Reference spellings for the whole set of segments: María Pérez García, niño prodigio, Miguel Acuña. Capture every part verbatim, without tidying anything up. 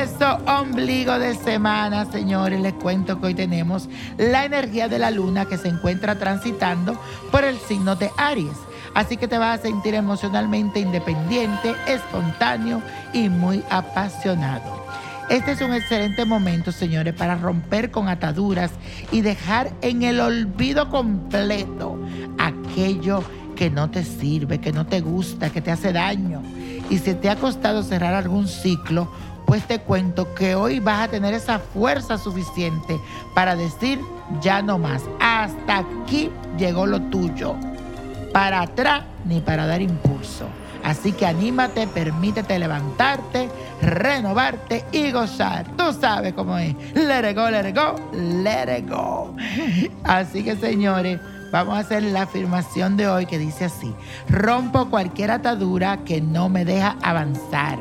eso, ombligo de semana, señores, les cuento que hoy tenemos la energía de la luna que se encuentra transitando por el signo de Aries. Así que te vas a sentir emocionalmente independiente, espontáneo y muy apasionado. Este es un excelente momento, señores, para romper con ataduras y dejar en el olvido completo aquello que no te sirve, que no te gusta, que te hace daño. Y si te ha costado cerrar algún ciclo, pues te cuento que hoy vas a tener esa fuerza suficiente para decir ya no más. Hasta aquí llegó lo tuyo. Para atrás ni para dar impulso. Así que anímate, permítete levantarte, renovarte y gozar. Tú sabes cómo es. Let it go, let it go, let it go. Así que, señores, vamos a hacer la afirmación de hoy que dice así. Rompo cualquier atadura que no me deja avanzar.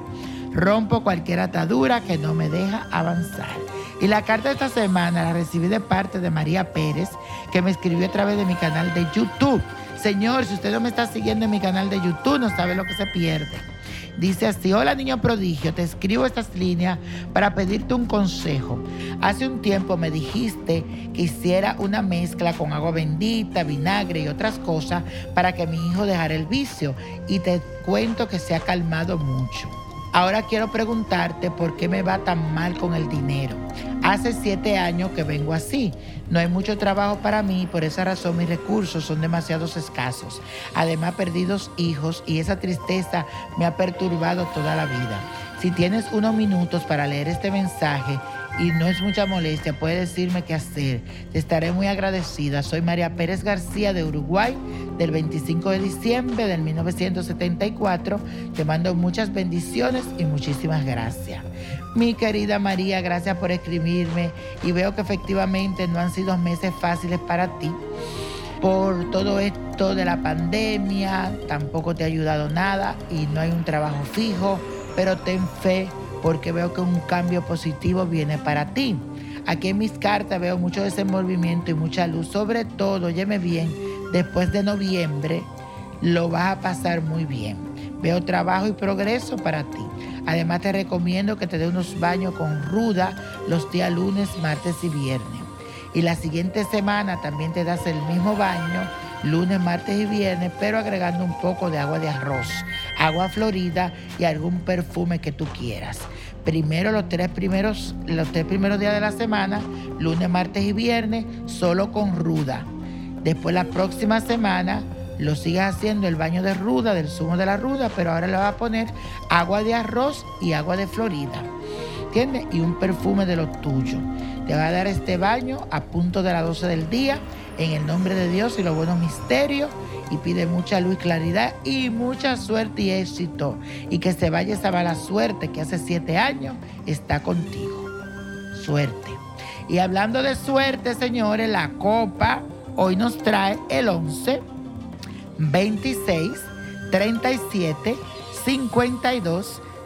Rompo cualquier atadura que no me deja avanzar. Y la carta de esta semana la recibí de parte de María Pérez, que me escribió a través de mi canal de YouTube. Señor, si usted no me está siguiendo en mi canal de YouTube, no sabe lo que se pierde. Dice así: hola, niño prodigio, te escribo estas líneas para pedirte un consejo. Hace un tiempo me dijiste que hiciera una mezcla con agua bendita, vinagre y otras cosas para que mi hijo dejara el vicio, y te cuento que se ha calmado mucho. Ahora quiero preguntarte por qué me va tan mal con el dinero. Hace siete años que vengo así. No hay mucho trabajo para mí y por esa razón mis recursos son demasiado escasos. Además, perdí dos hijos y esa tristeza me ha perturbado toda la vida. Si tienes unos minutos para leer este mensaje y no es mucha molestia, puedes decirme qué hacer. Te estaré muy agradecida. Soy María Pérez García de Uruguay, del veinticinco de diciembre del mil novecientos setenta y cuatro. Te mando muchas bendiciones y muchísimas gracias. Mi querida María, gracias por escribirme y veo que efectivamente no han sido meses fáciles para ti. Por todo esto de la pandemia, tampoco te ha ayudado nada y no hay un trabajo fijo, pero ten fe, porque veo que un cambio positivo viene para ti. Aquí en mis cartas veo mucho desenvolvimiento y mucha luz. Sobre todo, óyeme bien, después de noviembre lo vas a pasar muy bien. Veo trabajo y progreso para ti. Además, te recomiendo que te dé unos baños con ruda los días lunes, martes y viernes. Y la siguiente semana también te das el mismo baño, lunes, martes y viernes, pero agregando un poco de agua de arroz, agua florida y algún perfume que tú quieras. Primero los tres primeros, los tres primeros días de la semana, lunes, martes y viernes, solo con ruda. Después la próxima semana lo sigues haciendo el baño de ruda, del zumo de la ruda, pero ahora le vas a poner agua de arroz y agua de florida. ¿Entiendes? Y un perfume de lo tuyo. Te va a dar este baño a punto de las doce del día, en el nombre de Dios y los buenos misterios, y pide mucha luz, claridad y mucha suerte y éxito, y que se vaya esa mala suerte que hace siete años está contigo. Suerte. Y hablando de suerte, señores, la copa hoy nos trae el once, veintiséis, treinta y siete, cincuenta y dos,